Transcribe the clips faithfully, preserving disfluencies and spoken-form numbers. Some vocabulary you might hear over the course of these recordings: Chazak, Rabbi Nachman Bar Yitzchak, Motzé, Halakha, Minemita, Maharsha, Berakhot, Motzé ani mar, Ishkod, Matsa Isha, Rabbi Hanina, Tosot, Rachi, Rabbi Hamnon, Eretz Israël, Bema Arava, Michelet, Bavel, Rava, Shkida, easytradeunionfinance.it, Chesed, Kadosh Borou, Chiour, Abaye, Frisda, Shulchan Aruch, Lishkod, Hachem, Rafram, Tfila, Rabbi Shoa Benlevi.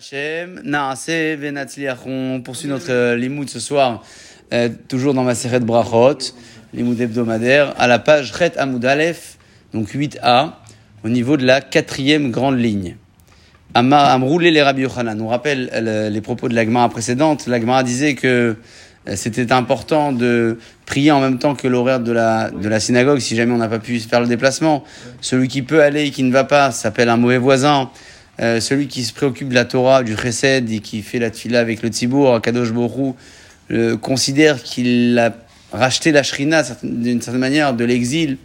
Hachem, Naaseh, Venatzliach, on poursuit notre euh, limoud ce soir, euh, toujours dans Massèret Brachot, limoud hebdomadaire, à la page Chet Amud Alef, donc huit A, au niveau de la quatrième grande ligne. Amar, amroulé les Rabbi Yochanan. On rappelle euh, les propos de la Gmara précédente. La Gmara disait que euh, c'était important de prier en même temps que l'horaire de la, de la synagogue, si jamais on n'a pas pu faire le déplacement. Celui qui peut aller et qui ne va pas s'appelle un mauvais voisin. Euh, celui qui se préoccupe de la Torah, du Chesed, et qui fait la Tfila avec le Tibour, Kadosh Borou, euh, considère qu'il a racheté la Shrina d'une certaine manière de l'exil.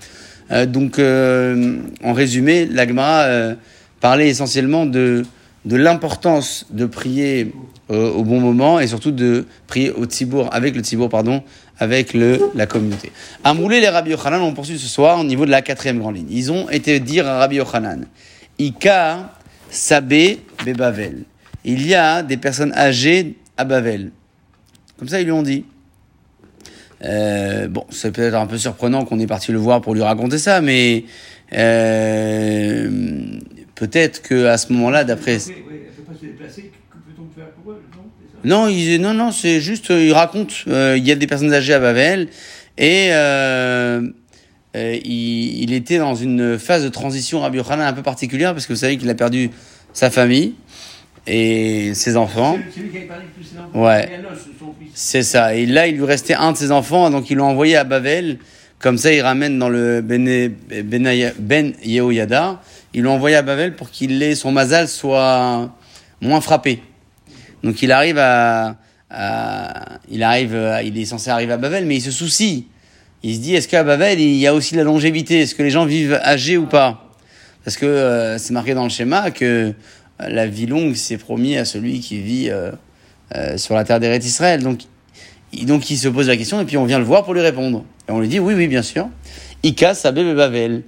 Euh, donc, euh, en résumé, la Gemara euh, parlait essentiellement de de l'importance de prier euh, au bon moment et surtout de prier au Tibour, avec le Tibour, pardon, avec le la communauté. Amroulé les Rabbi Yochanan, on poursuit ce soir au niveau de la quatrième grande ligne. Ils ont été dire à Rabbi Yochanan, Ika Sabé Bebavel. Il y a des personnes âgées à Bavel. Comme ça, ils lui ont dit. Euh, bon, c'est peut-être un peu surprenant qu'on est parti le voir pour lui raconter ça, mais euh, peut-être qu'à ce moment-là, d'après... Oui, oui, elle peut pas se déplacer. Que peut-on faire pour eux, non, il, non, non, c'est juste, il raconte, euh, il y a des personnes âgées à Bavel, et... Euh, Euh, il, il était dans une phase de transition, Rabbi Yochanan, un peu particulière, parce que vous savez qu'il a perdu sa famille et ses enfants. C'est lui qui avait perdu tous ses enfants. Ouais. Son fils. C'est ça. Et là, il lui restait un de ses enfants, donc il l'a envoyé à Bavel. Comme ça, il ramène dans le Ben, ben, ben Yehoyada. Il l'a envoyé à Bavel pour qu'il ait son mazal soit moins frappé. Donc il arrive à, à il arrive, à, il est censé arriver à Bavel, mais il se soucie. Il se dit, est-ce qu'à Bavel, il y a aussi la longévité? Est-ce que les gens vivent âgés ou pas? Parce que euh, c'est marqué dans le schéma que euh, la vie longue s'est promise à celui qui vit euh, euh, sur la terre d'Eretz Israël. Donc, donc, il se pose la question et puis on vient le voir pour lui répondre. Et on lui dit, oui, oui, bien sûr. Ika Sabé Bavel.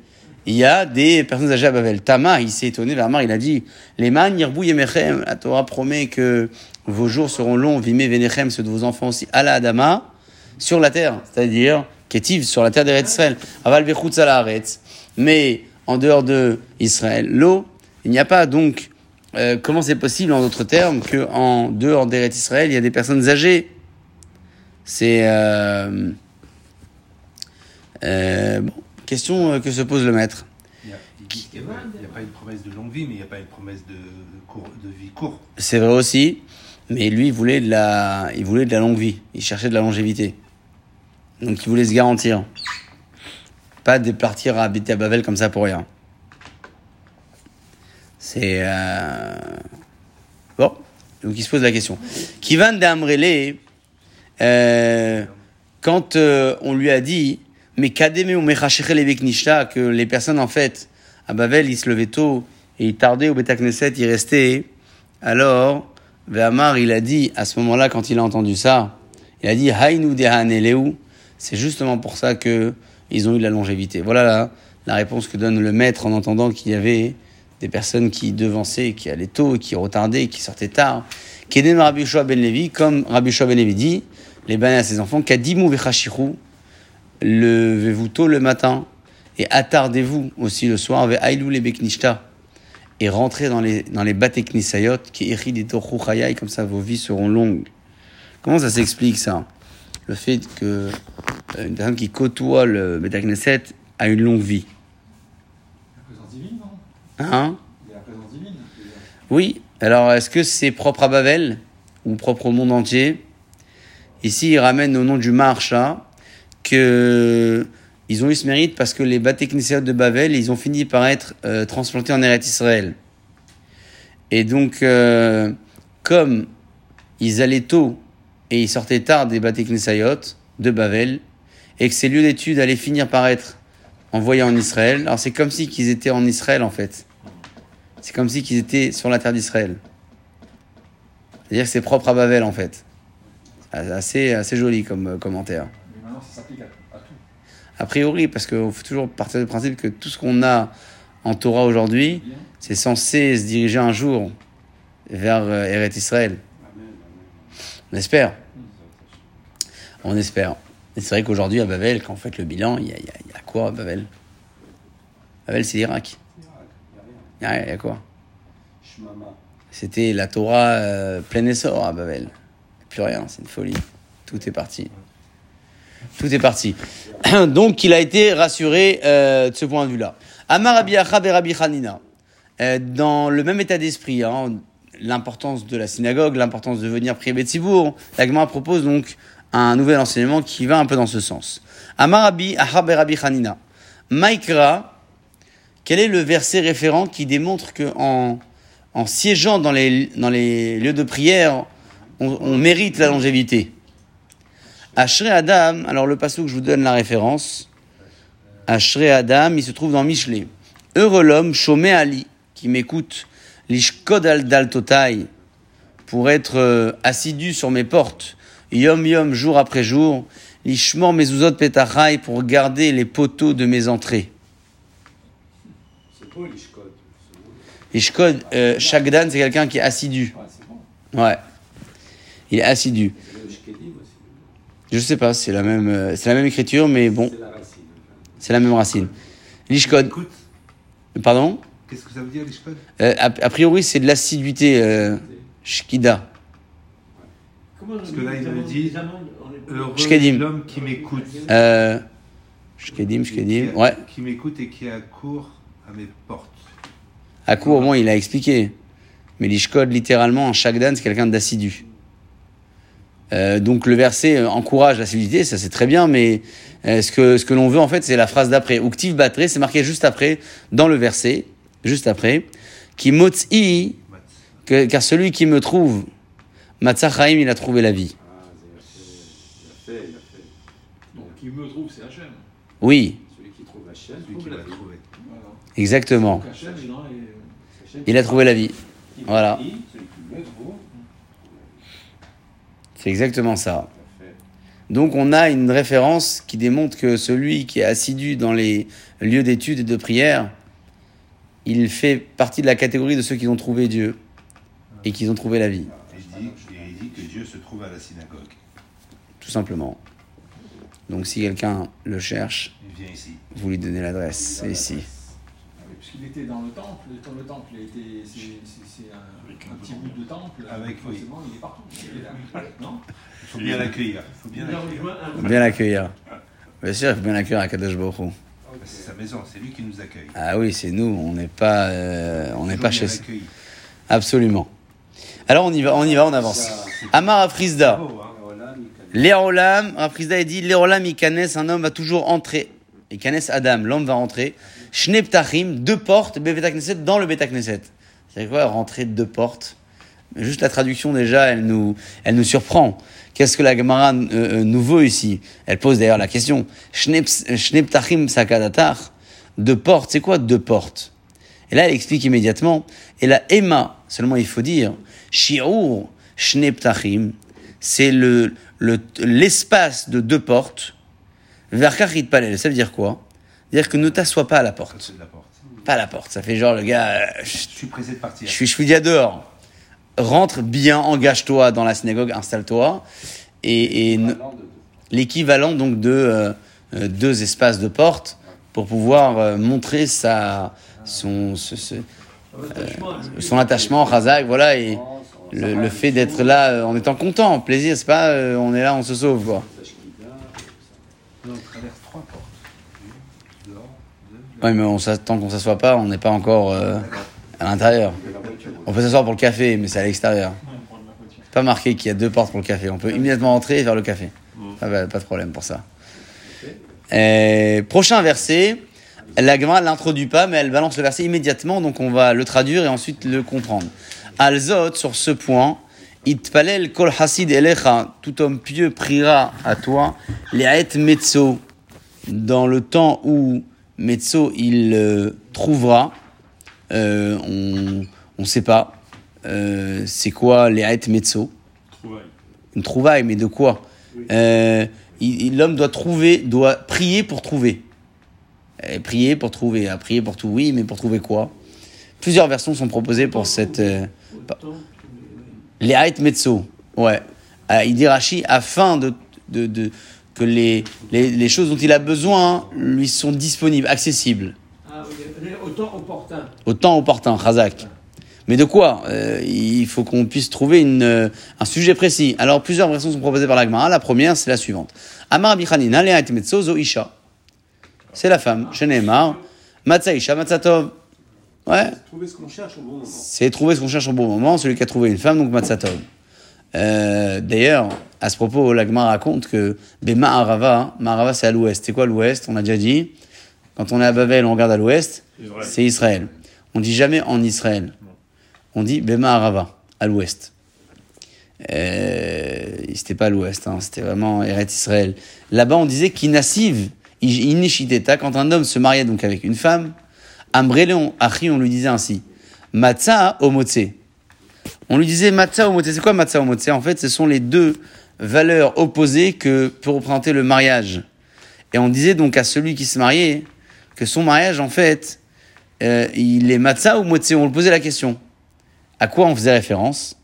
Il y a des personnes âgées à Bavel. Tama, il s'est étonné, Vermar, il a dit, les man yirbou yemechem. La Torah promet que vos jours seront longs, vime venechem, ceux de vos enfants aussi, ala adama, sur la terre. C'est-à-dire, Kétiv, sur la terre d'Eretz Israël, aval bechutz al haaretz, mais en dehors de Israël, l'eau, il n'y a pas. Donc, euh, comment c'est possible, en d'autres termes, que en dehors d'Eretz Israël, il y a des personnes âgées? C'est euh, euh, bon, question que se pose le maître. Il n'y a, a pas une promesse de longue vie, mais il n'y a pas une promesse de, court, de vie courte. C'est vrai aussi, mais lui, il voulait de la, il voulait de la longue vie. Il cherchait de la longévité. Donc, il voulait se garantir. Pas de partir à habiter à Bavel comme ça pour rien. C'est... Euh... Bon, donc il se pose la question. Kivan d'Amrele, euh, quand euh, on lui a dit, mais Kademe ou Mechachechel Evek Nishta, que les personnes, en fait, à Bavel, ils se levaient tôt et ils tardaient au Betakneset, ils restaient. Alors, Vehamar, il a dit, à ce moment-là, quand il a entendu ça, il a dit, Hainu dehaneleu. C'est justement pour ça qu'ils ont eu de la longévité. Voilà la, la réponse que donne le maître en entendant qu'il y avait des personnes qui devançaient, qui allaient tôt, qui retardaient, qui sortaient tard. Kedem Rabbi Shoa Benlevi, comme Rabbi Shoa Benlevi dit, les banais à ses enfants, Kadimu vechashirou, levez-vous tôt le matin et attardez-vous aussi le soir, ve'ailou le beknishta, et rentrez dans les, dans les bateknisayot, qui érid et tochou chayai, comme ça vos vies seront longues. Comment ça s'explique ça? Le fait que une personne qui côtoie le Betakneset a une longue vie. La présence divine, non? Hein? Il y a la présence divine. Oui. Alors, est-ce que c'est propre à Bavel ou propre au monde entier? Ici, ils ramènent au nom du Maharsha que ils ont eu ce mérite parce que les Betakneset de Bavel, ils ont fini par être euh, transplantés en Eretz Israël. Et donc, euh, comme ils allaient tôt et ils sortaient tard des Betaknesayot de Bavel, et que ces lieux d'études allaient finir par être envoyés en Israël. Alors c'est comme si qu'ils étaient en Israël, en fait. C'est comme si qu'ils étaient sur la terre d'Israël. C'est-à-dire que c'est propre à Bavel, en fait. Assez, assez joli comme commentaire. Mais maintenant, ça s'applique à, à tout. A priori, parce qu'il faut toujours partir du principe que tout ce qu'on a en Torah aujourd'hui, c'est censé se diriger un jour vers Eretz Israël. On espère. On espère. Et c'est vrai qu'aujourd'hui, à Bavel, quand on fait le bilan, il y, y, y a quoi à Bavel? Bavel, c'est l'Irak. Il y a rien. Il y a quoi? Shmama. C'était la Torah euh, plein essor à Bavel. Plus rien, c'est une folie. Tout est parti. Tout est parti. Donc, il a été rassuré euh, de ce point de vue-là. Amar Rabbi Yochanan et Rabbi Hanina. Dans le même état d'esprit, hein, l'importance de la synagogue, l'importance de venir prier Betzibour, la Gmara propose donc un nouvel enseignement qui va un peu dans ce sens. Amar Rabbi Yochanan et Rabbi Hanina. Maïkra, quel est le verset référent qui démontre qu'en en siégeant dans les, dans les lieux de prière, on, on mérite la longévité? Achre Adam, alors le passouk, je vous donne la référence. Achre Adam, il se trouve dans Michelet. Heureux l'homme, Chomé Ali, qui m'écoute, Lishkod al totai, pour être assidu sur mes portes, yom yom, jour après jour, Lishmor mezuzot petachai, pour garder les poteaux de mes entrées. C'est quoi l'Ishkod? Ishkod, euh, Shagdan, c'est quelqu'un qui est assidu. Ouais, il est assidu. Je sais pas, c'est la même, c'est la même écriture, mais bon, c'est la racine. C'est la même racine. Lishkod. Pardon? Qu'est-ce que ça veut dire l'ishkod? euh, a, a priori, c'est de l'assiduité, euh, shkida. Parce que là, il me dit heureux l'homme qui m'écoute. Euh, shkedim, shkedim, ouais. Qui m'écoute et qui accourt à mes portes. Accourt, bon, il a expliqué. Mais l'ishkod, littéralement, en shagdan, c'est quelqu'un d'assidu. Euh, donc le verset encourage l'assiduité, ça c'est très bien, mais euh, ce que ce que l'on veut en fait, c'est la phrase d'après. Uktiv batre, c'est marqué juste après dans le verset, juste après, qui motzi, car celui qui me trouve, Matsa Chaim, il a trouvé la vie. Ah, il a fait, il a fait, il a fait. Donc qui me trouve, c'est Hachem. Oui. Celui qui trouve Hachem, celui qui l'a trouvé. Voilà. Exactement. Donc, Hachem, non, et... il a trouvé la vie. Qui voilà. Celui qui me trouve. C'est exactement ça. Donc on a une référence qui démontre que celui qui est assidu dans les lieux d'études et de prière, il fait partie de la catégorie de ceux qui ont trouvé Dieu et qui ont trouvé la vie. Et il, dit, et il dit que Dieu se trouve à la synagogue. Tout simplement. Donc si quelqu'un le cherche, il vient ici. Vous lui donnez l'adresse, c'est ici. Puisqu'il était dans le temple, dans le temple était, c'est, c'est, c'est un, un petit bout de temple. Avec, forcément, oui. Il est partout. Il est là, non ? Il faut bien l'accueillir. Il faut bien l'accueillir. Il faut bien l'accueillir. Bien sûr, il faut bien l'accueillir à Kadosh Borou. Okay. C'est sa maison, c'est lui qui nous accueille. Ah oui, c'est nous, on n'est pas, euh, on n'est pas chez. Absolument. Alors on y va, on y va, on avance. Amar à Frisda. L'Erolam, à Frisda, il dit l'Erolam Ikanes, un homme va toujours entrer. Ikanes Adam, l'homme va entrer. Shneptachim, deux portes, Betakneset, dans le Betakneset. C'est quoi, rentrer deux portes? Juste la traduction, déjà, elle nous, elle nous surprend. Qu'est-ce que la Gemara euh, nous veut ici? Elle pose d'ailleurs la question. Shneptachim sakadatar, deux portes, c'est quoi deux portes? Et là, elle explique immédiatement. Et la Emma, seulement il faut dire, Shi'ur Shneptachim, c'est le, le, l'espace de deux portes. Verkachit palel, ça veut dire quoi? C'est-à-dire que ne t'assois pas à la porte. La porte. Pas à la porte. Ça fait genre, le gars... Euh, je suis pressé de partir. Je suis, je suis déjà dehors. Rentre bien, engage-toi dans la synagogue, installe-toi. Et, et l'équivalent, de... l'équivalent donc de euh, euh, deux espaces de porte pour pouvoir euh, montrer sa, son, ce, ce, euh, son attachement, Chazak, voilà, et le, le fait d'être là euh, en étant content, plaisir, c'est pas euh, on est là, on se sauve, quoi. Oui, mais on s'attend qu'on s'assoie pas, on n'est pas encore euh, à l'intérieur. On peut s'asseoir pour le café, mais c'est à l'extérieur. C'est pas marqué qu'il y a deux portes pour le café. On peut immédiatement entrer et faire le café. Ah bah, pas de problème pour ça. Et prochain verset. La Gemara l'introduit pas, mais elle balance le verset immédiatement, donc on va le traduire et ensuite le comprendre. Alzot, sur ce point, itpalel kol hasid elecha, tout homme pieux priera à toi, le'aet metzo, dans le temps où Metzo, il euh, trouvera, euh, on on sait pas, euh, c'est quoi les haët Metzo? Trouvaille. Une trouvaille, mais de quoi? Oui. euh, il, il, L'homme doit trouver, doit prier pour trouver. Et prier pour trouver, à prier pour tout, oui, mais pour trouver quoi? Plusieurs versions sont proposées pour cette... Euh, les haët Metzo, ouais. Euh, il dit Rachi, afin de... de, de que les, les, les choses dont il a besoin lui sont disponibles, accessibles. Ah, oui, au temps opportun. Au temps opportun, Chazak. Mais de quoi euh, il faut qu'on puisse trouver une, euh, un sujet précis. Alors, plusieurs versions sont proposées par la Gmara. La première, c'est la suivante. Amar Rabbi Hanina, Lea et Metzo, Zo Isha. C'est la femme. Sheneemar, Matsa Isha, Matsa Tov. Ouais. C'est trouver ce qu'on cherche au bon moment. C'est trouver ce qu'on cherche au bon moment. Celui qui a trouvé une femme, donc Matsa Tov. Euh, d'ailleurs, à ce propos, la Gemara raconte que Bema Arava, Maharava c'est à l'ouest. C'est quoi l'ouest? On a déjà dit. Quand on est à Bavel, on regarde à l'ouest, Israël. C'est Israël. On dit jamais en Israël. On dit Bema Arava, à l'ouest. Euh, c'était pas à l'ouest, hein, c'était vraiment Eretz Israël. Là-bas, on disait qu'inassive, inishiteta, quand un homme se mariait donc avec une femme, Ambrelon, Achi, on lui disait ainsi, Matsa homotse. On lui disait Matsa homotse. C'est quoi Matsa homotse? En fait, ce sont les deux valeurs opposées que peut représenter le mariage. Et on disait donc à celui qui se mariait que son mariage, en fait, euh, il est Matsa ou Motzé. On lui posait la question. À quoi on faisait référence?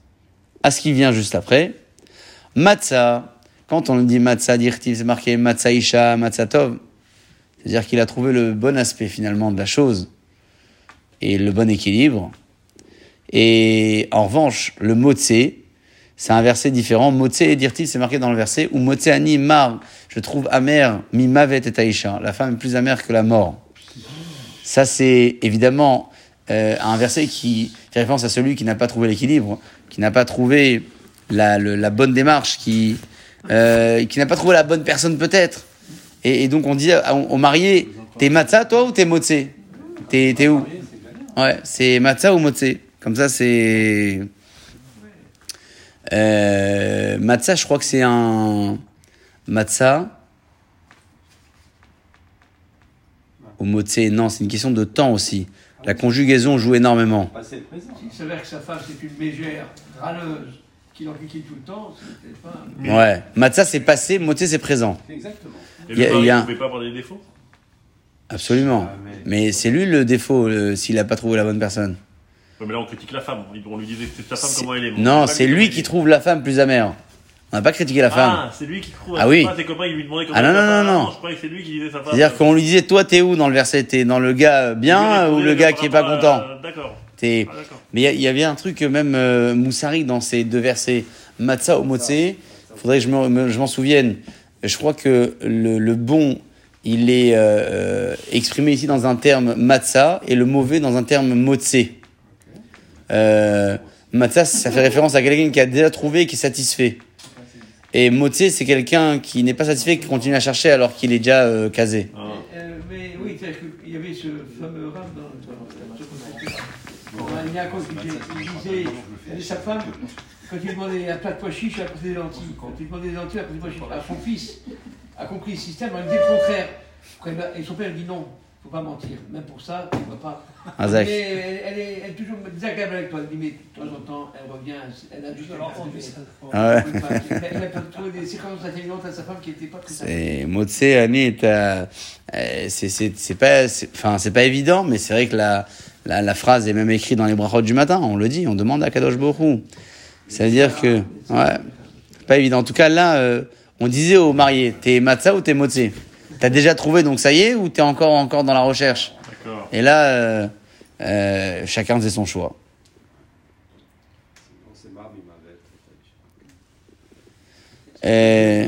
À ce qui vient juste après. Matsa. Quand on dit Matsa d'Irtiv, c'est marqué Matsa Isha, Matsa Tov. C'est-à-dire qu'il a trouvé le bon aspect, finalement, de la chose. Et le bon équilibre. Et en revanche, le Motzé, c'est un verset différent. Motzé et dirti, c'est marqué dans le verset où Motzé ani mar, je trouve amer, mi mavet et taïcha. La femme est plus amère que la mort. Ça, c'est évidemment euh, un verset qui fait référence à celui qui n'a pas trouvé l'équilibre, qui n'a pas trouvé la, le, la bonne démarche, qui, euh, qui n'a pas trouvé la bonne personne peut-être. Et, et donc, on dit aux mariés, t'es Matsa toi ou t'es Motzé? T'es, t'es où? Ouais, c'est Matsa ou Motzé. Comme ça, c'est... Euh, Matsa, je crois que c'est un... Matsa ou Motzé, non, c'est une question de temps aussi. La conjugaison joue énormément. S'il s'avère que sa femme, c'est une mégère râleuse qui l'en cuquille tout le temps, c'est peut-être pas... Mais... Ouais, Matsa, c'est passé, Motzé, c'est présent. C'est exactement. Et le mari ne pouvait pas avoir des défauts ? Absolument. Ah, mais... mais c'est lui le défaut, le... s'il n'a pas trouvé la bonne personne. Mais là, on critique la femme. On lui disait c'est ta femme, c'est... comment elle est. Non, c'est lui qui trouve la femme plus amère. On n'a pas critiqué la femme. Ah, c'est lui qui trouve. Ah oui. Tes copains, ils lui demandaient comment. Ah non, non, non, non. Je croyais que c'est lui qui disait sa femme. C'est-à-dire qu'on lui disait, toi, t'es où dans le verset? T'es dans le gars bien ou le gars qui est pas content? D'accord. T'es. Mais il y avait un truc, même Moussari, dans ces deux versets, Matsa ou Motzé. Faudrait que je m'en souvienne. Je crois que le bon, il est exprimé ici dans un terme Matsa et le mauvais dans un terme Motzé. Euh, Matsa, ça fait référence à quelqu'un qui a déjà trouvé et qui est satisfait. Et Motzé, c'est quelqu'un qui n'est pas satisfait et qui continue à chercher alors qu'il est déjà euh, casé. Ah. Mais, euh, mais oui, il y avait ce fameux rap dans le Nihakot qui disait sa femme, quand il demandait un plat de pois chiches, elle a pris des lentilles. Quand il demandait des lentilles, elle a pris des pois chiches. À son fils a compris le système, elle disait le contraire. Et son père dit non. Faut pas mentir, même pour ça, tu vois pas. Elle est, elle est, elle est toujours désagréable avec toi, mais de temps en temps, elle revient, elle a juste à l'entendu. Elle a trouvé des circonstances atténuantes à sa femme qui n'étaient pas très simples. Motzé, Annie, c'est, c'est, c'est pas, c'est, enfin, c'est pas évident, mais c'est vrai que la, la, la phrase est même écrite dans les brachot du matin. On le dit, on demande à Kadosh Borou. Ça veut dire que, ouais, pas évident. En tout cas, là, euh, on disait aux mariés, t'es Matsa ou t'es Motzé? T'as déjà trouvé, donc ça y est, ou t'es encore, encore dans la recherche? D'accord. Et là, euh, euh, chacun faisait son choix. Et...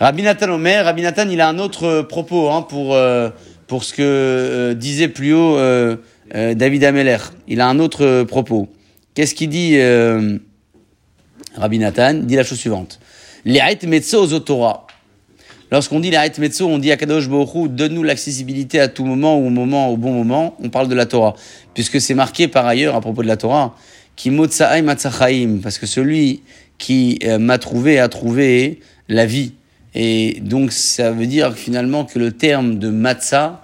Rabbi Nathan Omer, Rabbi Nathan, il a un autre propos hein, pour, euh, pour ce que euh, disait plus haut euh, euh, David Ameller. Il a un autre propos. Qu'est-ce qu'il dit euh, Rabbi Nathan? Il dit la chose suivante. L'Eret Metzo aux Torah. Lorsqu'on dit l'Aret Metzo, on dit à Kadosh Borou, donne-nous l'accessibilité à tout moment ou au moment, au bon moment. On parle de la Torah, puisque c'est marqué par ailleurs à propos de la Torah, qui Motsaï Matsachaim, parce que celui qui euh, m'a trouvé a trouvé la vie. Et donc ça veut dire finalement que le terme de Matsa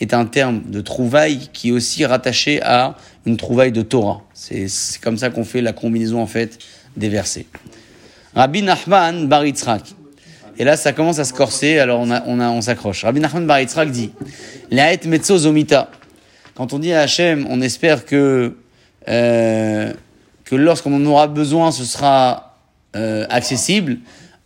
est un terme de trouvaille qui est aussi rattaché à une trouvaille de Torah. C'est, c'est comme ça qu'on fait la combinaison en fait des versets. Rabbi Nachman Bar Yitzchak. Et là, ça commence à se corser, alors on, a, on, a, on s'accroche. Rabbi Nachman Bar Yitzchak dit L'Aet Metzo Zomita. Quand on dit à Hachem, on espère que, euh, que lorsqu'on en aura besoin, ce sera euh, accessible.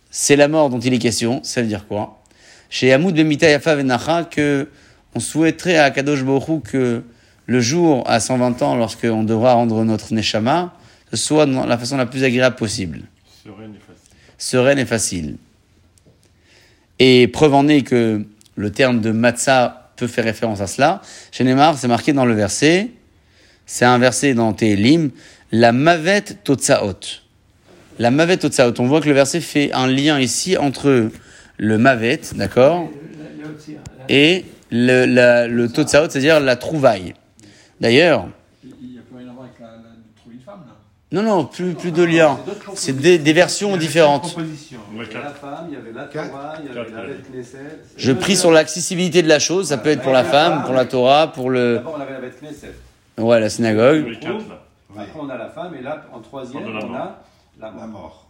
C'est la mort dont il est question. Ça veut dire quoi? Chez Yamoud Bemita Yafa Venacha, qu'on souhaiterait à Kadosh Borou que le jour à cent vingt ans, lorsqu'on devra rendre notre neshama, que ce soit de la façon la plus agréable possible. Sereine et facile. Sereine et facile. Et preuve en est que le terme de matsa peut faire référence à cela. Chez Neymar, c'est marqué dans le verset, c'est un verset dans Télim, la mavet totsaot. La mavet totsaot. On voit que le verset fait un lien ici entre le mavet, d'accord, et le, la, le totsaot, c'est-à-dire la trouvaille. D'ailleurs, il n'y a plus rien à voir avec la, la, la trouvaille de femme, là. Non, non, plus, plus de lien. C'est des, des versions différentes. Je prie sur l'accessibilité de la chose. Ça peut être pour la femme, pour la Torah, pour le. D'abord, on avait la Betakneset. Ouais, la synagogue. Après, on a la femme, et là, en troisième, on a la mort.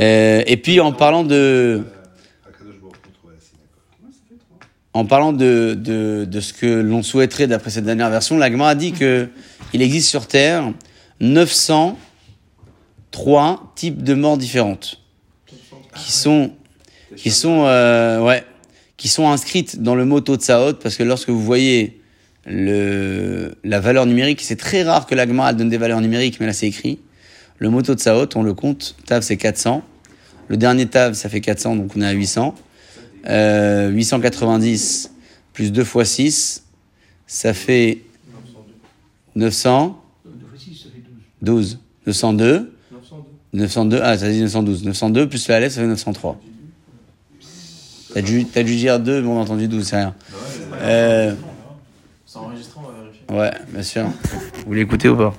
Euh, et puis, en parlant de. En parlant de, de, de ce que l'on souhaiterait d'après cette dernière version, la Gmara a dit qu'il existe sur Terre neuf cent trois types de morts différentes qui sont, qui sont, euh, ouais, qui sont inscrites dans le mot Totsaot, parce que lorsque vous voyez le, la valeur numérique, c'est très rare que la Gmara donne des valeurs numériques, mais là c'est écrit. Le mot Totsaot, on le compte, Tav c'est quatre cents, le dernier Tav ça fait quatre cents, donc on est à huit cents. Euh, huit cent quatre-vingt-dix plus deux fois six, ça fait neuf cents. deux fois six, ça fait douze. neuf cent deux. neuf cent deux. Ah, ça dit neuf cent douze. neuf cent deux plus le Aleph, ça fait neuf cent trois. T'as dû, t'as dû dire deux, mais on a entendu douze, c'est rien. Euh, c'est enregistrant, on va vérifier. Ouais, bien sûr. Vous voulez écouter ou pas?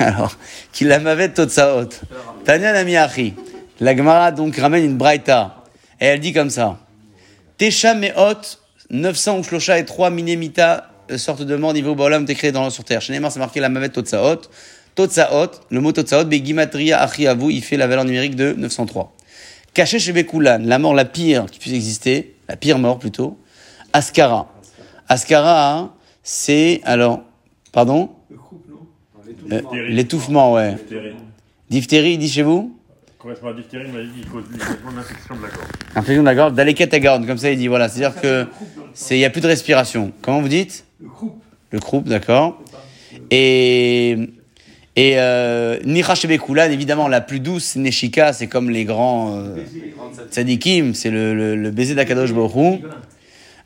Alors, qu'il la m'avait toute sa haute. Tanya Namiachi. La Gemara donc ramène une braïta. Et elle dit comme ça. Techa me'ot, neuf cents ou shlocha et trois minemita, sorte de mort niveau baolam, t'es créé dans sur terre. Chez Neymar, c'est marqué la mavet totsaot. Totsaot, le mot totsaot, begimatria achiavu, il fait la valeur numérique de neuf cent trois. Caché chez Bekulan, la mort la pire qui puisse exister, la pire mort plutôt, Ascara. Ascara, c'est, alors, pardon? Le couple, non? Euh, l'étouffement, ouais. Diphtérie, il dit chez vous? Correspond à la diphtérie, il m'a dit qu'il cause une infection de la gorge. Infection de la gorge, d'aleket à gorge, comme ça il dit, voilà, c'est-à-dire que c'est, il n'y a plus de respiration. Comment vous dites ? Le croup. Le croup, d'accord. Et et euh, Nirachebekulan, évidemment, la plus douce, Neshika, c'est comme les grands euh, tzadikim, c'est le, le, le baiser d'Akadosh Borou.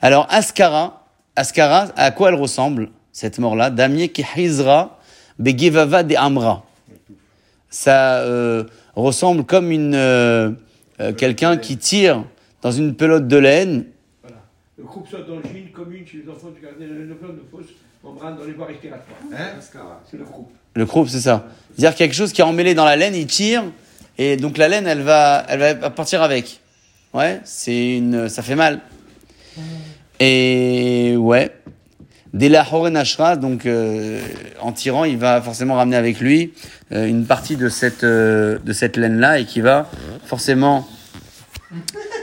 Alors, Ascara, Ascara, à quoi elle ressemble, cette mort-là ? Damye ki hizra begevava de amra. Ça euh, ressemble comme une euh, euh, quelqu'un qui tire dans une pelote de laine. Voilà. Le groupe soit dans le jean commune chez les enfants du gardien de l'enfant de fosse, membrane dans les voies respiratoires. Hein ? C'est le groupe. Le groupe, c'est ça. C'est-à-dire quelque chose qui est emmêlé dans la laine, il tire, et donc la laine, elle va, elle va partir avec. Ouais, c'est une, ça fait mal. Et ouais. Dès la Horenashra, donc euh, en tirant, il va forcément ramener avec lui euh, une partie de cette euh, de cette laine-là et qui va forcément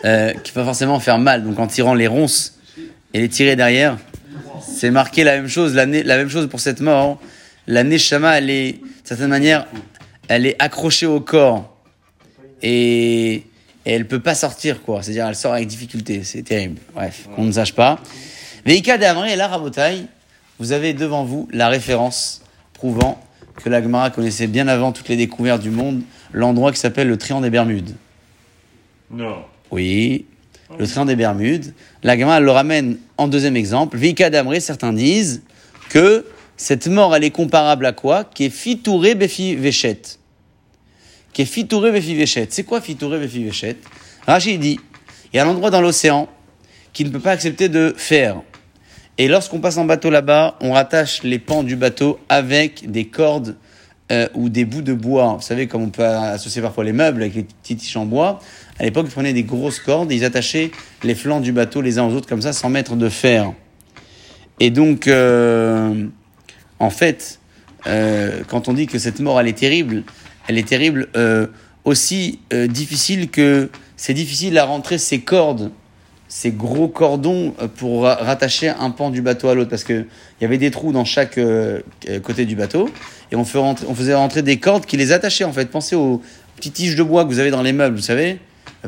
euh, qui va forcément faire mal. Donc en tirant les ronces et les tirer derrière, c'est marqué la même chose. La, la même chose pour cette mort. La neshama, elle est d'une certaine manière, elle est accrochée au corps et, et elle peut pas sortir quoi. C'est-à-dire elle sort avec difficulté. C'est terrible. Bref, qu'on ne sache pas. Veika d'Amré et la Rabotaï, vous avez devant vous la référence prouvant que la Gemara connaissait bien avant toutes les découvertes du monde l'endroit qui s'appelle le Triangle des Bermudes. Non. Oui, le Triangle des Bermudes. La Gemara le ramène en deuxième exemple. Veika d'Amré, certains disent que cette mort, elle est comparable à quoi ? Qui est Fitouré Befi Véchet. Qui est Fitouré Befi Véchet. C'est quoi Fitouré Befi Véchet ? Rachi dit, il y a un endroit dans l'océan qui ne peut pas accepter de faire. Et lorsqu'on passe en bateau là-bas, on rattache les pans du bateau avec des cordes euh, ou des bouts de bois. Vous savez, comme on peut associer parfois les meubles avec les petites tiges en bois. À l'époque, ils prenaient des grosses cordes et ils attachaient les flancs du bateau les uns aux autres comme ça, sans mettre de fer. Et donc, euh, en fait, euh, quand on dit que cette mort, elle est terrible, elle est terrible euh, aussi euh, difficile que c'est difficile à rentrer ces cordes, ces gros cordons pour rattacher un pan du bateau à l'autre, parce qu'il y avait des trous dans chaque euh, côté du bateau et on, fait rentrer, on faisait rentrer des cordes qui les attachaient en fait. Pensez aux petites tiges de bois que vous avez dans les meubles, vous savez,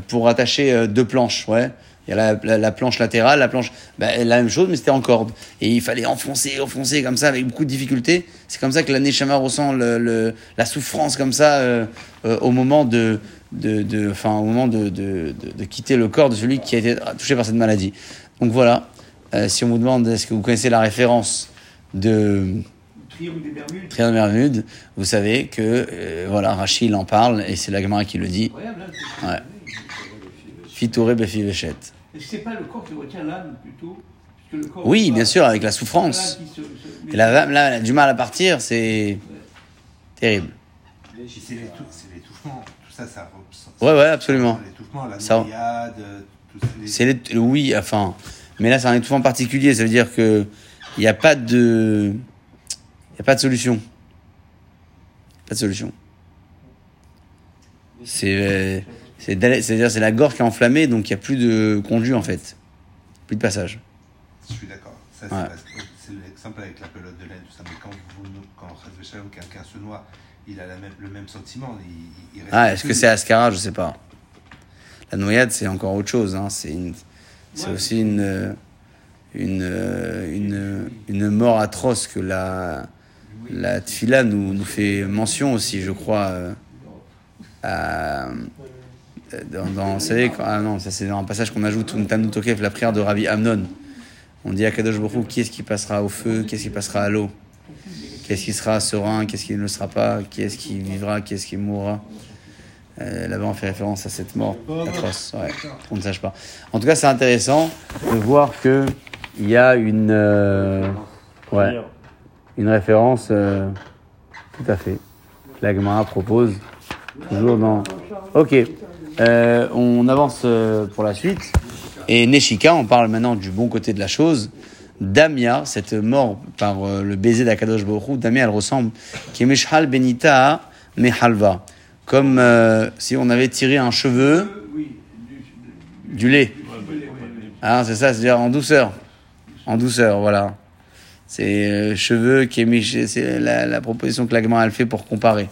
pour attacher euh, deux planches. Ouais. Il y a la, la, la planche latérale, la planche... Ben, la même chose, mais c'était en corde. Et il fallait enfoncer, enfoncer, comme ça, avec beaucoup de difficulté. C'est comme ça que la Neshama ressent le, le, la souffrance, comme ça, euh, euh, au moment de... de, de enfin, au moment de, de, de, de quitter le corps de celui qui a été touché par cette maladie. Donc voilà. Euh, si on vous demande, est-ce que vous connaissez la référence de... Triomphe des Bermudes. Triomphe des Bermudes. Vous savez que, euh, voilà, Rachi, il en parle, et c'est la Gmara qui le dit. Ouais. Fitouré, Béfi, Véchet. Est-ce que c'est pas le corps qui retient l'âme, plutôt? Parce que le corps, oui, bien sûr, avec la souffrance. Se, se... Et la, là, elle a du mal à partir, c'est... Ouais. Terrible. C'est l'étouffement, tout ça, ça... ça ouais, ouais, absolument. L'étouffement, la noyade, tout ça... Les... C'est l'étouffement, oui, enfin... Mais là, c'est un étouffement particulier. Ça veut dire que il n'y a pas de, il y a pas de solution, pas de solution. C'est, c'est, c'est-à-dire c'est la gorge qui est enflammée, donc il y a plus de conduit en fait, plus de passage. Je suis d'accord. Ça, c'est, ouais. la, c'est l'exemple avec la pelote de laine, tout ça. Mais quand vous, quand quelqu'un se noie, il a la même, le même sentiment. Il, il reste ah, est-ce que c'est Ascara? Je sais pas. La noyade, c'est encore autre chose. Hein. C'est une C'est ouais. aussi une, une, une, une mort atroce que la, la Tfila nous, nous fait mention aussi, je crois. Euh, à, dans, dans, vous savez, quand, ah non, ça c'est dans un passage qu'on ajoute, la prière de Rabbi Hamnon. On dit à Kadosh Borou, qui est-ce qui passera au feu, qui est-ce qui passera à l'eau, qui est-ce qui sera serein, qui est-ce qui ne le sera pas, qui est-ce qui vivra, qui est-ce qui mourra. Euh, là-bas, on fait référence à cette mort atroce, ouais, qu'on ne sache pas. En tout cas, c'est intéressant de voir que il y a une, euh, ouais, une référence euh, tout à fait. La Gemara propose toujours dans. Ok, euh, on avance euh, pour la suite. Et Neshika, on parle maintenant du bon côté de la chose. Damia, cette mort par euh, le baiser d'Akadosh Borou, Damia, elle ressemble. Kemeshal benita mehalva. Comme euh, si on avait tiré un cheveu du lait. Ah, c'est ça, c'est-à-dire en douceur. En douceur, voilà. C'est euh, cheveux qui est miché, c'est la, la proposition que la Gemara elle fait pour comparer.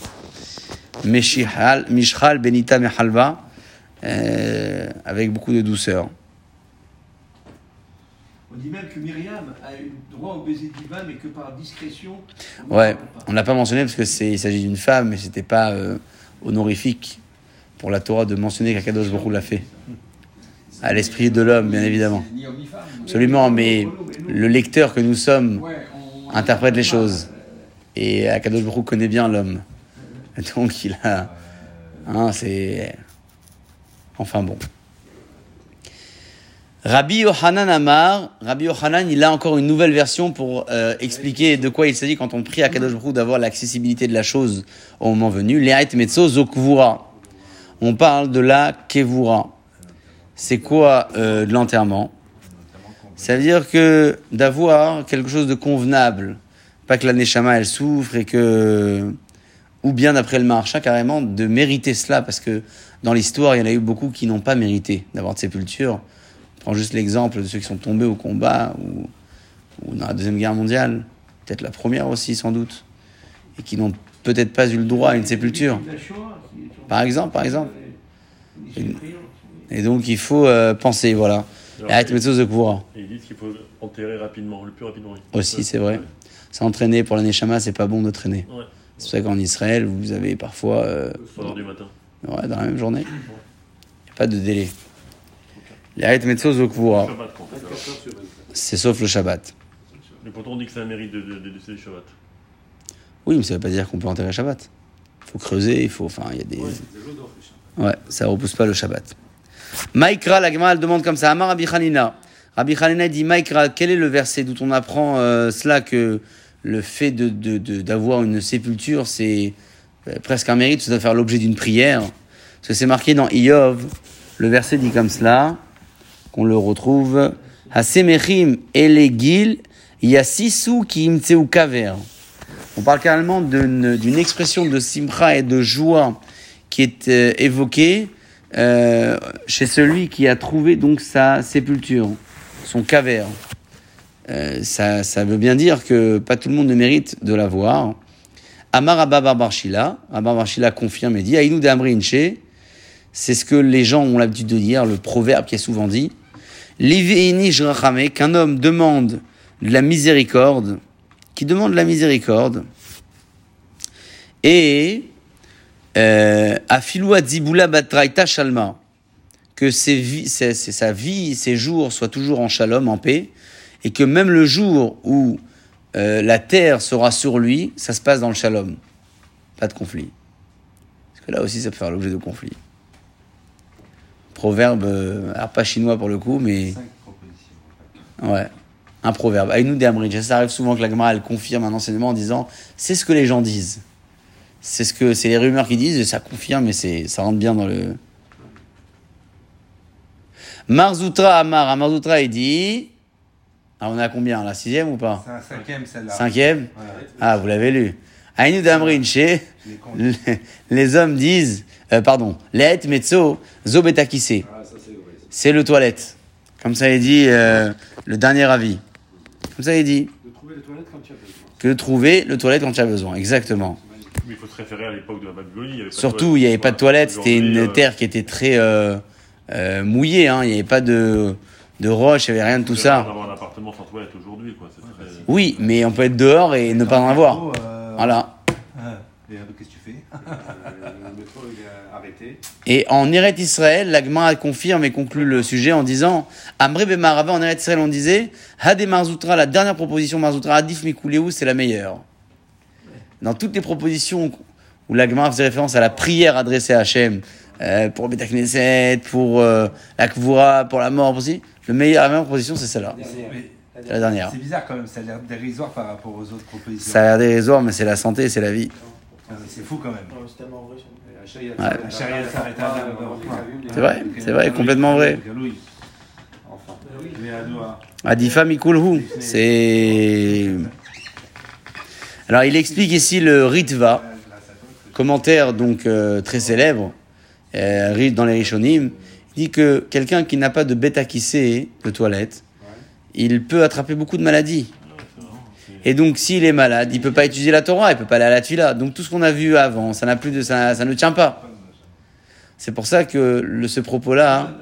Meshihal, Mishral, Benita, Mehalva, avec beaucoup de douceur. On dit même que Myriam a eu droit au baiser divin, mais que par discrétion. On ouais, on l'a pas mentionné parce que c'est, il s'agit d'une femme, mais c'était pas. Euh, honorifique pour la Torah de mentionner qu'Akadosh Borou l'a fait à l'esprit de l'homme, bien évidemment, absolument, mais le lecteur que nous sommes interprète les choses et Akadosh Borou connaît bien l'homme, donc il a hein, c'est enfin bon. Rabbi Yochanan Amar, Rabbi Yochanan, il a encore une nouvelle version pour euh, expliquer de quoi il s'agit quand on prie à Kadosh Borou d'avoir l'accessibilité de la chose au moment venu. Le'ait metzo zokvura. On parle de la kevura. C'est quoi euh, de l'enterrement? Ça veut dire que d'avoir quelque chose de convenable, pas que la neshama elle souffre et que, ou bien d'après le maharsha carrément de mériter cela, parce que dans l'histoire il y en a eu beaucoup qui n'ont pas mérité d'avoir de sépulture. Prends juste l'exemple de ceux qui sont tombés au combat ou, ou dans la Deuxième Guerre mondiale, peut-être la Première aussi sans doute, et qui n'ont peut-être pas eu le droit à une sépulture. Par exemple, par exemple. Et, et donc il faut euh, penser, voilà. Arrête les choses de courant. Ils disent qu'il faut enterrer rapidement, le plus rapidement. Aussi, c'est vrai. S'entraîner pour la Neshama, c'est pas bon de traîner. Ouais. C'est pour ça qu'en Israël, vous avez parfois. Euh, le soir dans, du matin. Ouais, dans la même journée. Il n'y a pas de délai. C'est sauf le Shabbat. Mais pourtant, on dit que c'est un mérite de décéder le Shabbat. Oui, mais ça ne veut pas dire qu'on peut enterrer le Shabbat. Il faut creuser, il faut. Enfin, il y a des. Ouais, ça ne repousse pas le Shabbat. Maïkra, la Gemara, elle demande comme ça. Amar Rabbi Hanina. Rabbi Hanina dit Maïkra, quel est le verset d'où on apprend euh, cela, que le fait de, de, de, d'avoir une sépulture, c'est euh, presque un mérite, ça doit faire l'objet d'une prière. Parce que c'est marqué dans Iov. Le verset dit comme cela. On le retrouve. Hasemechim elegil yasisu ki imtseu kaver. On parle carrément d'une, d'une expression de simcha et de joie qui est euh, évoquée euh, chez celui qui a trouvé donc sa sépulture, son kaver. Euh, ça, ça veut bien dire que pas tout le monde ne mérite de l'avoir. Amar Rabba Bar Bar Shila, Rabba Bar Shila confirme et dit Aïnou de Amri Inche. C'est ce que les gens ont l'habitude de dire, le proverbe qui est souvent dit. qu'un homme demande de la miséricorde, qui demande de la miséricorde, et Afiloua Ziboula Batraïta Shalma, que ses vies, ses, ses, sa vie, ses jours soient toujours en shalom, en paix, et que même le jour où euh, la terre sera sur lui, ça se passe dans le shalom. Pas de conflit. Parce que là aussi, ça peut faire l'objet de conflits. Proverbe, alors pas chinois pour le coup, mais... Cinq propositions. Ouais, un proverbe. Aïnou de Amrich, ça arrive souvent que la Gmara, elle confirme un enseignement en disant « c'est ce que les gens disent ». C'est ce que c'est les rumeurs qui disent, et ça confirme, mais c'est ça rentre bien dans le... Marzoutra Amar, Marzoutra il dit... Ah, on a combien, la sixième ou pas? C'est la cinquième, celle-là. Cinquième ouais. Ah, vous l'avez lu. Aïnou d'Amrinche, les hommes disent... Euh, pardon. Let mezzo zo betakise. C'est le toilette. Comme ça il dit, euh, le dernier avis. Comme ça il dit... De trouver le toilette quand tu as besoin. Que de trouver le toilette quand tu as besoin, exactement. Mais il faut se référer à l'époque de la Babylonie. Surtout, il n'y avait pas de toilette. C'était une euh... terre qui était très euh, euh, mouillée. Hein. Il n'y avait pas de, de roche, il n'y avait rien de tout ça. On peut avoir un appartement sans toilette aujourd'hui. Quoi. C'est ouais, très... Oui, mais on peut être dehors et, et ne pas en avoir. Métro, euh... Voilà. Ah, qu'est-ce que tu fais? Le métro est arrêté. Et en Eretz Israël, la Gemara confirme et conclut le sujet en disant Amré Bemarava, en Eretz Israël, on disait Hadé Marzoutra, la dernière proposition Marzoutra, Adif Mikuleu, c'est la meilleure. Dans toutes les propositions où la Gemara faisait référence à la prière adressée à Hachem, euh, pour Betakneset, pour euh, la Kvoura, pour la mort, aussi, le meilleur, la meilleure proposition, c'est celle-là. La dernière. C'est la dernière. C'est bizarre quand même, ça a l'air dérisoire par rapport aux autres propositions. Ça a l'air dérisoire, mais c'est la santé, c'est la vie. Ah, c'est fou quand même. Ouais. C'est vrai, c'est vrai, complètement vrai. Adifa Mikulhu, c'est... Alors, il explique ici le Ritva, commentaire donc euh, très célèbre, euh, dans les Rishonim, il dit que quelqu'un qui n'a pas de betakissé, de toilette, il peut attraper beaucoup de maladies. Et donc, s'il est malade, il ne peut pas étudier la Torah, il ne peut pas aller à la Tfila. Donc, tout ce qu'on a vu avant, ça, n'a plus de, ça, ça ne tient pas. C'est pour ça que le, ce propos-là...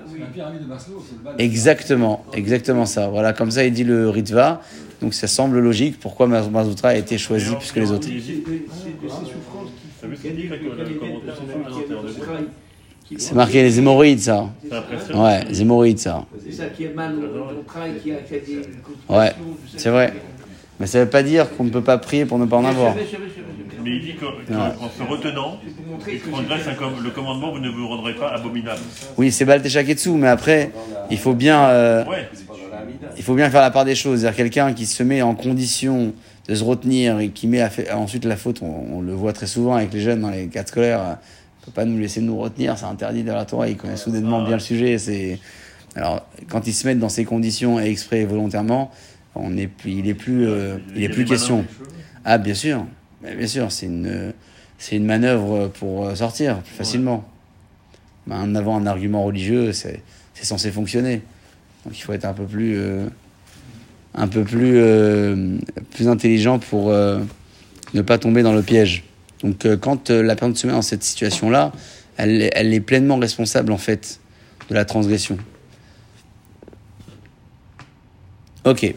Exactement, exactement ça. Voilà, comme ça, il dit le Ritva. Donc ça semble logique pourquoi Marzoutra a été choisi plus que les autres. C'est marqué les hémorroïdes, ça. Ouais, les hémorroïdes, ça. Ouais, c'est vrai. Mais ça ne veut pas dire qu'on ne peut pas prier pour ne pas en avoir. Mais il dit qu'en se retenant, il transgresse le commandement, vous ne vous rendrez pas abominable. Oui, c'est Balteshaketsu, mais après, il faut bien... Euh, ouais. Il faut bien faire la part des choses. C'est-à-dire quelqu'un qui se met en condition de se retenir et qui met à fait, ensuite la faute, on, on le voit très souvent avec les jeunes dans les cas scolaires, on ne peut pas nous laisser nous retenir, c'est interdit dans la Torah, ils connaissent soudainement bien le sujet. C'est... Alors, quand ils se mettent dans ces conditions et exprès et volontairement, on est, il n'est plus, euh, il est plus question. Ah, bien sûr, bien sûr, c'est une, c'est une manœuvre pour sortir plus facilement. Ben, en avant un argument religieux, c'est, c'est censé fonctionner. Donc il faut être un peu plus, euh, un peu plus, euh, plus intelligent pour euh, ne pas tomber dans le piège. Donc euh, quand euh, la personne se met dans cette situation-là, elle, elle est pleinement responsable en fait de la transgression. Ok.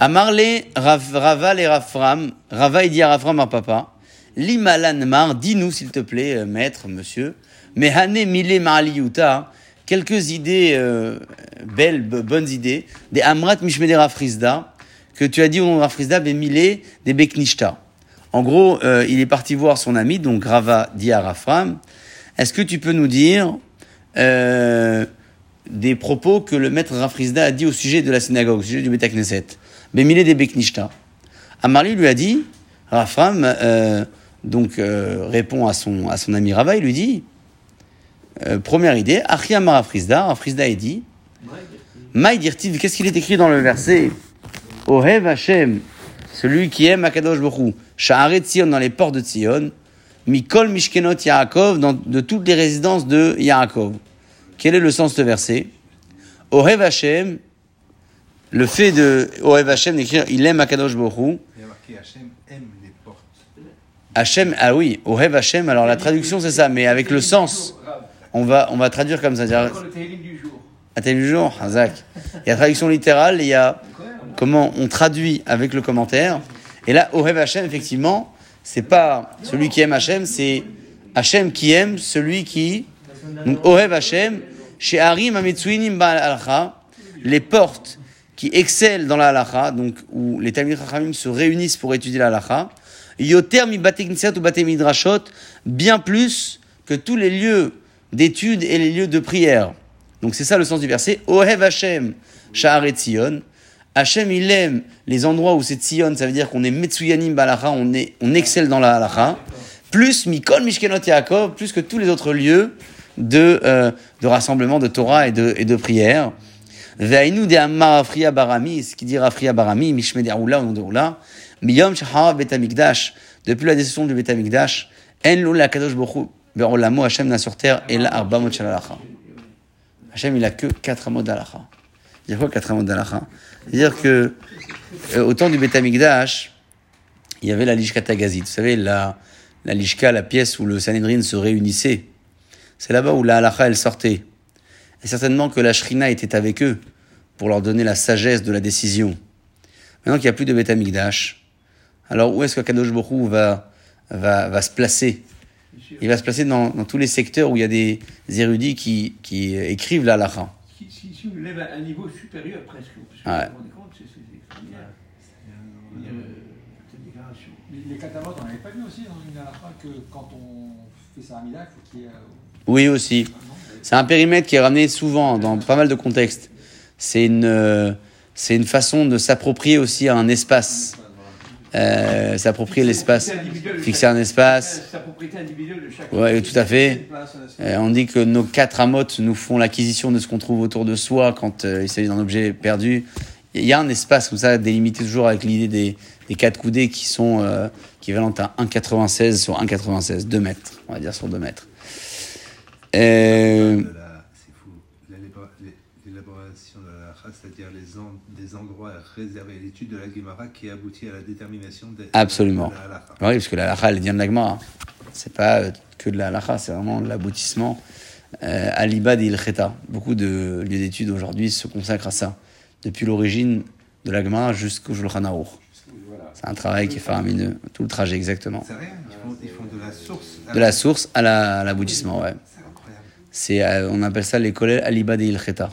Amarle Rava le Rafram, Rava il dit à Rafram à papa, Limalanmar, dis-nous s'il te plaît, euh, maître, monsieur, Mehane Mile Marliuta. Quelques idées, euh, belles, b- bonnes idées, des Amrat Mishmedera Frisda, que tu as dit au nom de Rafrisda, Bemile, des Beknishta. En gros, euh, il est parti voir son ami, donc Rava dit à Rafram, est-ce que tu peux nous dire euh, des propos que le maître Rafrisda a dit au sujet de la synagogue, au sujet du Betakneset, Bemile, des Beknishta. Amarli lui a dit, Rafram, euh, donc, euh, répond à son, à son ami Rava, il lui dit, Euh, première idée, Achiyam Rafrisda, Rafrisda est dit, Maïdirtiv, qu'est-ce qu'il est écrit dans le verset? Ohev Hachem, celui qui aime Kadosh Borou, Sha'aret Tzion, dans les portes de Tzion, Mikol Mishkenot Yaakov, dans de toutes les résidences de Yaakov. Quel est le sens de ce verset? Ohev Hachem, le fait de Ohev Hachem d'écrire il aime Kadosh Borou. Il y a marqué Hachem aime les portes. Hachem, ah oui, Ohev Hachem, alors la traduction c'est ça, mais avec le sens. On va, on va traduire comme ça. C'est-à-dire... intelligent, Chazak. Il y a traduction littérale, il y a comment on traduit avec le commentaire. Et là, Ohev Hachem, effectivement, c'est pas celui qui aime Hachem, c'est Hachem qui aime celui qui... Donc, Ohev Hachem, chez Harim Ametsuinim Baal Alcha, les portes qui excellent dans la halacha, donc où les Talmid Chachamim se réunissent pour étudier la halacha, Yoter mi Batekneset ou Batemidrashot, bien plus que tous les lieux d'études et les lieux de prière. Donc c'est ça le sens du verset. Ohev Hashem, Sha'aret Tzion. Hashem, il aime les endroits où c'est Tzion, ça veut dire qu'on est Metsuyanim Balacha, on, est, on excelle dans la halacha, plus Mikol Mishkenot Yaakov, plus que tous les autres lieux de, euh, de rassemblement de Torah et de, et de prière. Ve'ainu de Amar Afria Barami, ce qui dit Afria Barami, Mishme de Aoula ou de Aoula, Miyom Shaharav Betamikdash, depuis la décision du Betamikdash, En Lola Kadosh Borou, Berolamo Hashem n'a sur terre, et la Arba Mochalacha. Hachem, il a que quatre amots d'Alacha. C'est-à-dire quoi, quatre amots d'Alacha? C'est-à-dire que, euh, au temps du Betamikdash, il y avait la Lishka Tagazit. Vous savez, la, la Lishka, la pièce où le Sanhedrin se réunissait. C'est là-bas où la Alacha, elle sortait. Et certainement que la Shrina était avec eux pour leur donner la sagesse de la décision. Maintenant qu'il n'y a plus de Betamikdash, alors où est-ce que Kadosh Borou va, va, va se placer? Il va se placer dans, dans tous les secteurs où il y a des érudits qui, qui écrivent la halacha. Si, si, si on lève à un niveau supérieur presque, parce que vous vous rendez compte, c'est extraordinaire. C'est, c'est, c'est, c'est, c'est, c'est, c'est, c'est une déclaration. Les, les catalogues, on n'avait pas vu aussi dans une halacha que quand on fait ça à Midak, il faut qu'il y ait... Oui, aussi. C'est un périmètre qui est ramené souvent dans pas mal de contextes. C'est une, c'est une façon de s'approprier aussi un espace. Euh, s'approprier l'espace, fixer un espace. Sa propriété individuelle de chaque. Oui, tout à fait. Euh, on dit que nos quatre amotes nous font l'acquisition de ce qu'on trouve autour de soi quand euh, il s'agit d'un objet perdu. Il y a un espace comme ça délimité toujours avec l'idée des, des quatre coudées qui sont euh, équivalentes à un virgule quatre-vingt-seize sur un virgule quatre-vingt-seize, deux mètres, on va dire sur deux mètres. Euh... C'est fou. L'élaboration de la halacha, c'est-à-dire les en... des endroits réservés à l'étude de la Gmara qui aboutit à la détermination de, Absolument. de la halacha. Oui, parce que la halacha, elle vient de la Gmara. C'est pas que de la halacha, c'est vraiment l'aboutissement. Euh, Alibad et Ilcheta. Beaucoup de lieux d'études aujourd'hui se consacrent à ça. Depuis l'origine de la Gmara jusqu'au Shulchan Aruch. C'est un travail qui est faramineux. Tout le trajet, exactement. C'est rien. Ils font, ils font de la source à, de la source à, la, à l'aboutissement, ouais. C'est, euh, on appelle ça les collèges Alibad et Ilcheta.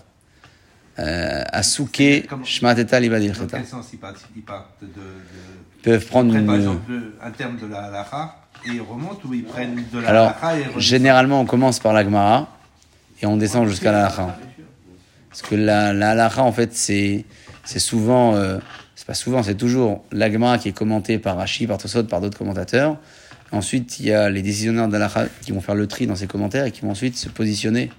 Euh, Asuke, Shmateta, Alibad et Ilcheta. Dans quel sens ils partent, ils partent de, de... Ils peuvent prendre ils une... Par exemple, un terme de la halacha et ils remontent ou ils prennent de la halacha et remontent. Alors, généralement, on commence par la Gemara et on descend jusqu'à la halacha. Parce que la, la halacha, en fait, c'est, c'est souvent... Euh, c'est pas souvent, c'est toujours la Gemara qui est commentée par Rachi, par Tosot, par d'autres commentateurs. Ensuite, il y a les décisionnaires d'Alacha qui vont faire le tri dans ces commentaires et qui vont ensuite se positionner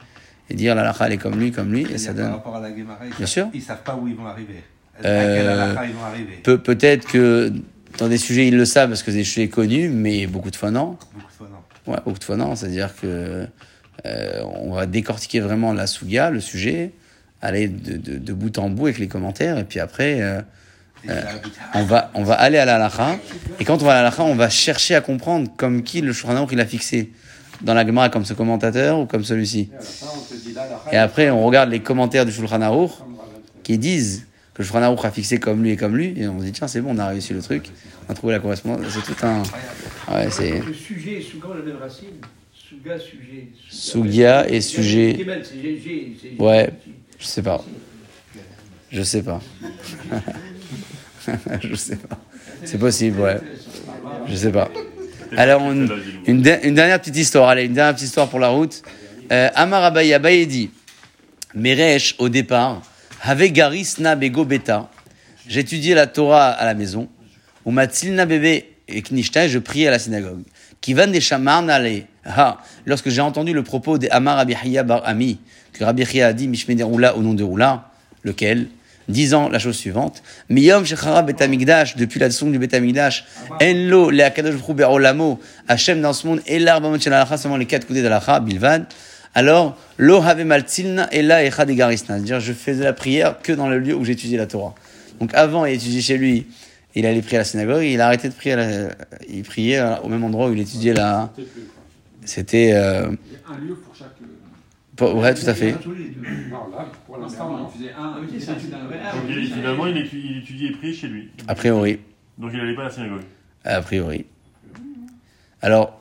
et dire l'Alacha, elle est comme lui, comme lui. Et, et ça donne. Par rapport à la Guémara, ils ne savent, savent pas où ils vont arriver. Euh, à quelle Alacha ils vont arriver. Pe- peut-être que dans des sujets, ils le savent parce que c'est des sujets connus, mais beaucoup de fois, non. Beaucoup de fois, non. Ouais, beaucoup de fois, non. C'est-à-dire qu'on euh, va décortiquer vraiment la Souga, le sujet, aller de, de, de bout en bout avec les commentaires et puis après. Euh, Euh, on, va, on va aller à la halacha et quand on va à la halacha, on va chercher à comprendre comme qui le Shulchan Aruch il a fixé dans la Gemara, comme ce commentateur ou comme celui-ci. Et après, on regarde les commentaires du Shulchan Aruch qui disent que le Shulchan Aruch a fixé comme lui et comme lui et on se dit tiens, c'est bon, on a réussi le truc, on a trouvé la correspondance. C'est tout un... Ouais, c'est... Le sujet et Souga ont la même racine. Souga, sujet. Souga et sujet. Ouais, je sais pas. Je sais pas. Je sais pas. C'est possible, ouais. Je sais pas. Alors, on, une, de, une dernière petite histoire. Allez, une dernière petite histoire pour la route. Euh, Amar Abaye, Abaye dit Meresh, au départ, Have Garisna Bego Beta. J'étudiais la Torah à la maison. Ou Matilna Bébé et Knishta, je priais à la synagogue. Kivan des Shamarnale. Ha. Lorsque j'ai entendu le propos d'Amar Rabbi Hia Bar Ami, que Rabbi Hia a dit Mishme de Roula au nom de Roula, lequel disant la chose suivante, Miyom Shechara Betamikdash, depuis la leçon du Betamikdash, Enlo, le Akadosh Borou Berolamo, Hachem dans ce monde, et l'Arba Motzé l'Alacha, seulement les quatre coudées d'Alacha, Bilvad. Alors, Lo Have Maltilna, Ella Echad Egarisna. C'est-à-dire, je faisais la prière que dans le lieu où j'étudiais la Torah. Donc, avant, il étudiait chez lui, il allait prier à la synagogue, et il arrêtait de prier, la... il priait au même endroit où il étudiait la. C'était. Euh... Il y a un lieu pour chaque. Ouais, tout à fait. Pour l'instant, on en faisait un. Finalement, il étudiait et priait chez lui. A priori. Donc il n'allait pas à la synagogue. A priori. Alors,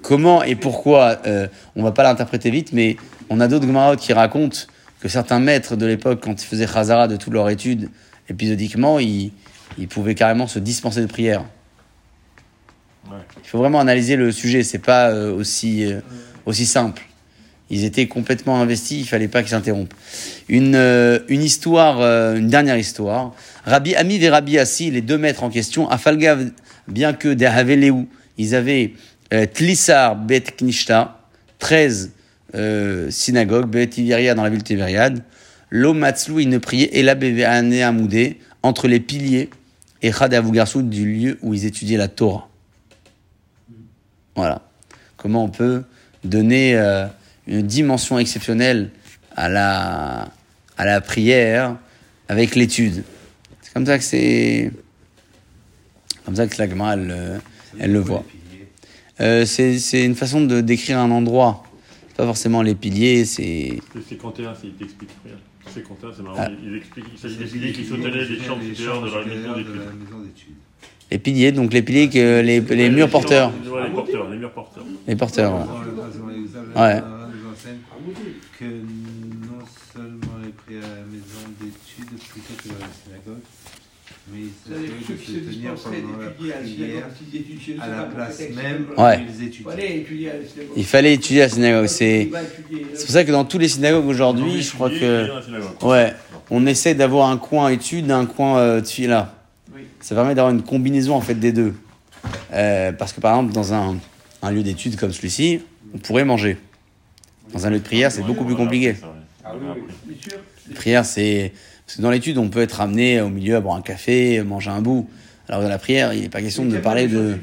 comment et pourquoi, euh, on ne va pas l'interpréter vite, mais on a d'autres Gmarot qui racontent que certains maîtres de l'époque, quand ils faisaient Chazara de toute leur étude, épisodiquement, ils, ils pouvaient carrément se dispenser de prière. Ouais. Il faut vraiment analyser le sujet, c'est pas euh, aussi, euh, aussi simple. Ils étaient complètement investis, il fallait pas qu'ils s'interrompent. Une, euh, une histoire, euh, une dernière histoire. Rabbi Hamid et Rabbi Assi, les deux maîtres en question, à Falgav, bien que des Haveléou, ils avaient euh, Tlissar Bet Knishta, treize euh, synagogues, Bet Tiberia dans la ville de Tibériade. L'Omatzlou, ils ne priaient Ela Beveane Amoudé, entre les piliers et Chad Avougarsou, du lieu où ils étudiaient la Torah. Voilà. Comment on peut donner euh, une dimension exceptionnelle à la, à la prière avec l'étude. C'est comme ça que c'est... Comme ça que la Gemara, elle, elle le voit. Euh, c'est, c'est une façon de décrire un endroit. C'est pas forcément les piliers, c'est... C'est Quentin, il t'explique. C'est Quentin, c'est marrant. Ah. Il, il explique, il s'agit des piliers qui soutenaient les chambres supérieures de la maison d'études. Les piliers, donc les piliers, que les, les, les murs porteurs. Ouais, les porteurs, les murs porteurs. Les porteurs, ouais. Ouais. Que non seulement les prières à la maison d'études plutôt que dans la synagogue, mais ils se tenaient pendant la prière à la place même où ils étudiaient. Il fallait étudier à la synagogue. C'est, c'est pour ça que dans tous les synagogues aujourd'hui, je crois que ouais, on essaie d'avoir un coin étude, un coin euh, tfila. Ça permet d'avoir une combinaison en fait des deux. Euh, parce que par exemple, dans un, un lieu d'étude comme celui-ci, on pourrait manger. Dans un lieu de prière, c'est beaucoup plus compliqué. La prière, c'est... Parce que dans l'étude, on peut être amené au milieu à boire un café, manger un bout. Alors dans la prière, il n'est pas question de parler de...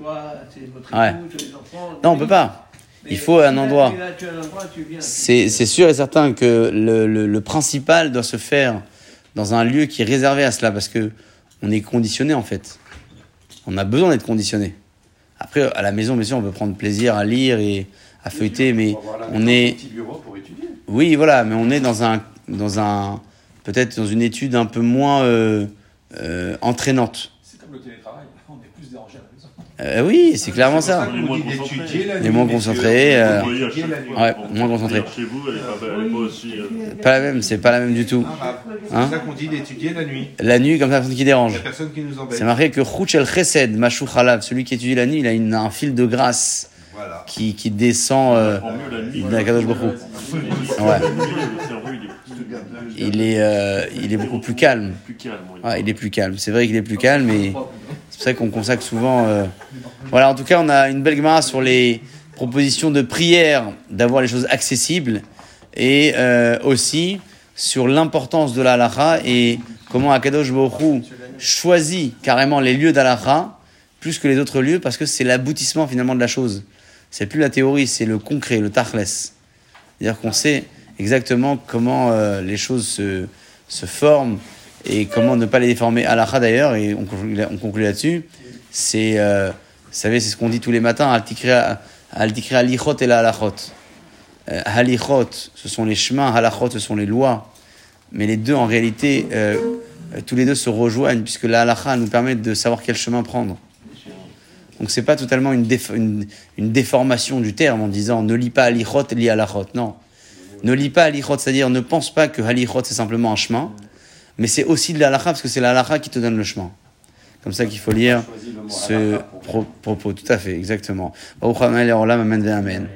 Ouais. Non, on ne peut pas. Il faut un endroit. C'est, c'est sûr et certain que le, le, le principal doit se faire dans un lieu qui est réservé à cela, parce que on est conditionné, en fait. On a besoin d'être conditionné. Après, à la maison, bien sûr, on peut prendre plaisir à lire et à feuilleter, mais on est... Petit bureau pour étudier. Oui, voilà, mais on est dans un... Dans un peut-être dans une étude un peu moins euh, euh, entraînante. C'est comme le télétravail, on est plus dérangé à la maison. Euh, oui, c'est clairement c'est ça. On est moins concentré. Euh, ouais, moins concentré. Chez vous, elle n'est pas aussi... Pas la même, c'est pas la même du tout. C'est hein? Ça qu'on dit d'étudier la nuit. La nuit, comme ça, personne qui dérange. Il n'y a personne qui nous embête. C'est marqué que Chouchel Chesed, Machou Khalav, celui qui étudie la nuit, il a une, un fil de grâce voilà. qui, qui descend euh, de la Kadosh Borou. Ouais. Il est, euh, il est beaucoup plus calme. Ouais, il est plus calme. C'est vrai qu'il est plus calme, mais c'est pour ça qu'on consacre souvent. Euh... Voilà, en tout cas, on a une belle Gemara sur les propositions de prière, d'avoir les choses accessibles, et euh, aussi sur l'importance de la halakha et comment Akadosh Borou choisit carrément les lieux d'halakha plus que les autres lieux parce que c'est l'aboutissement finalement de la chose. C'est plus la théorie, c'est le concret, le tachles. C'est-à-dire qu'on sait exactement comment euh, les choses se, se forment et comment ne pas les déformer. Halakha d'ailleurs, et on conclut, on conclut là-dessus, c'est, euh, vous savez, c'est ce qu'on dit tous les matins, al-tikra al-lichot et la halachot. Euh, halichot, ce sont les chemins, halachot, ce sont les lois. Mais les deux, en réalité, euh, tous les deux se rejoignent, puisque la halakha nous permet de savoir quel chemin prendre. Donc c'est pas totalement une, déf- une, une déformation du terme en disant ne lis pas halichot, lis halachot. Non. Ne lis pas halichot, c'est-à-dire ne pense pas que halichot c'est simplement un chemin, mais c'est aussi de la halakha, parce que c'est la halakha qui te donne le chemin. Comme ça qu'il faut lire ce pro- propos. Tout à fait, exactement. Amen.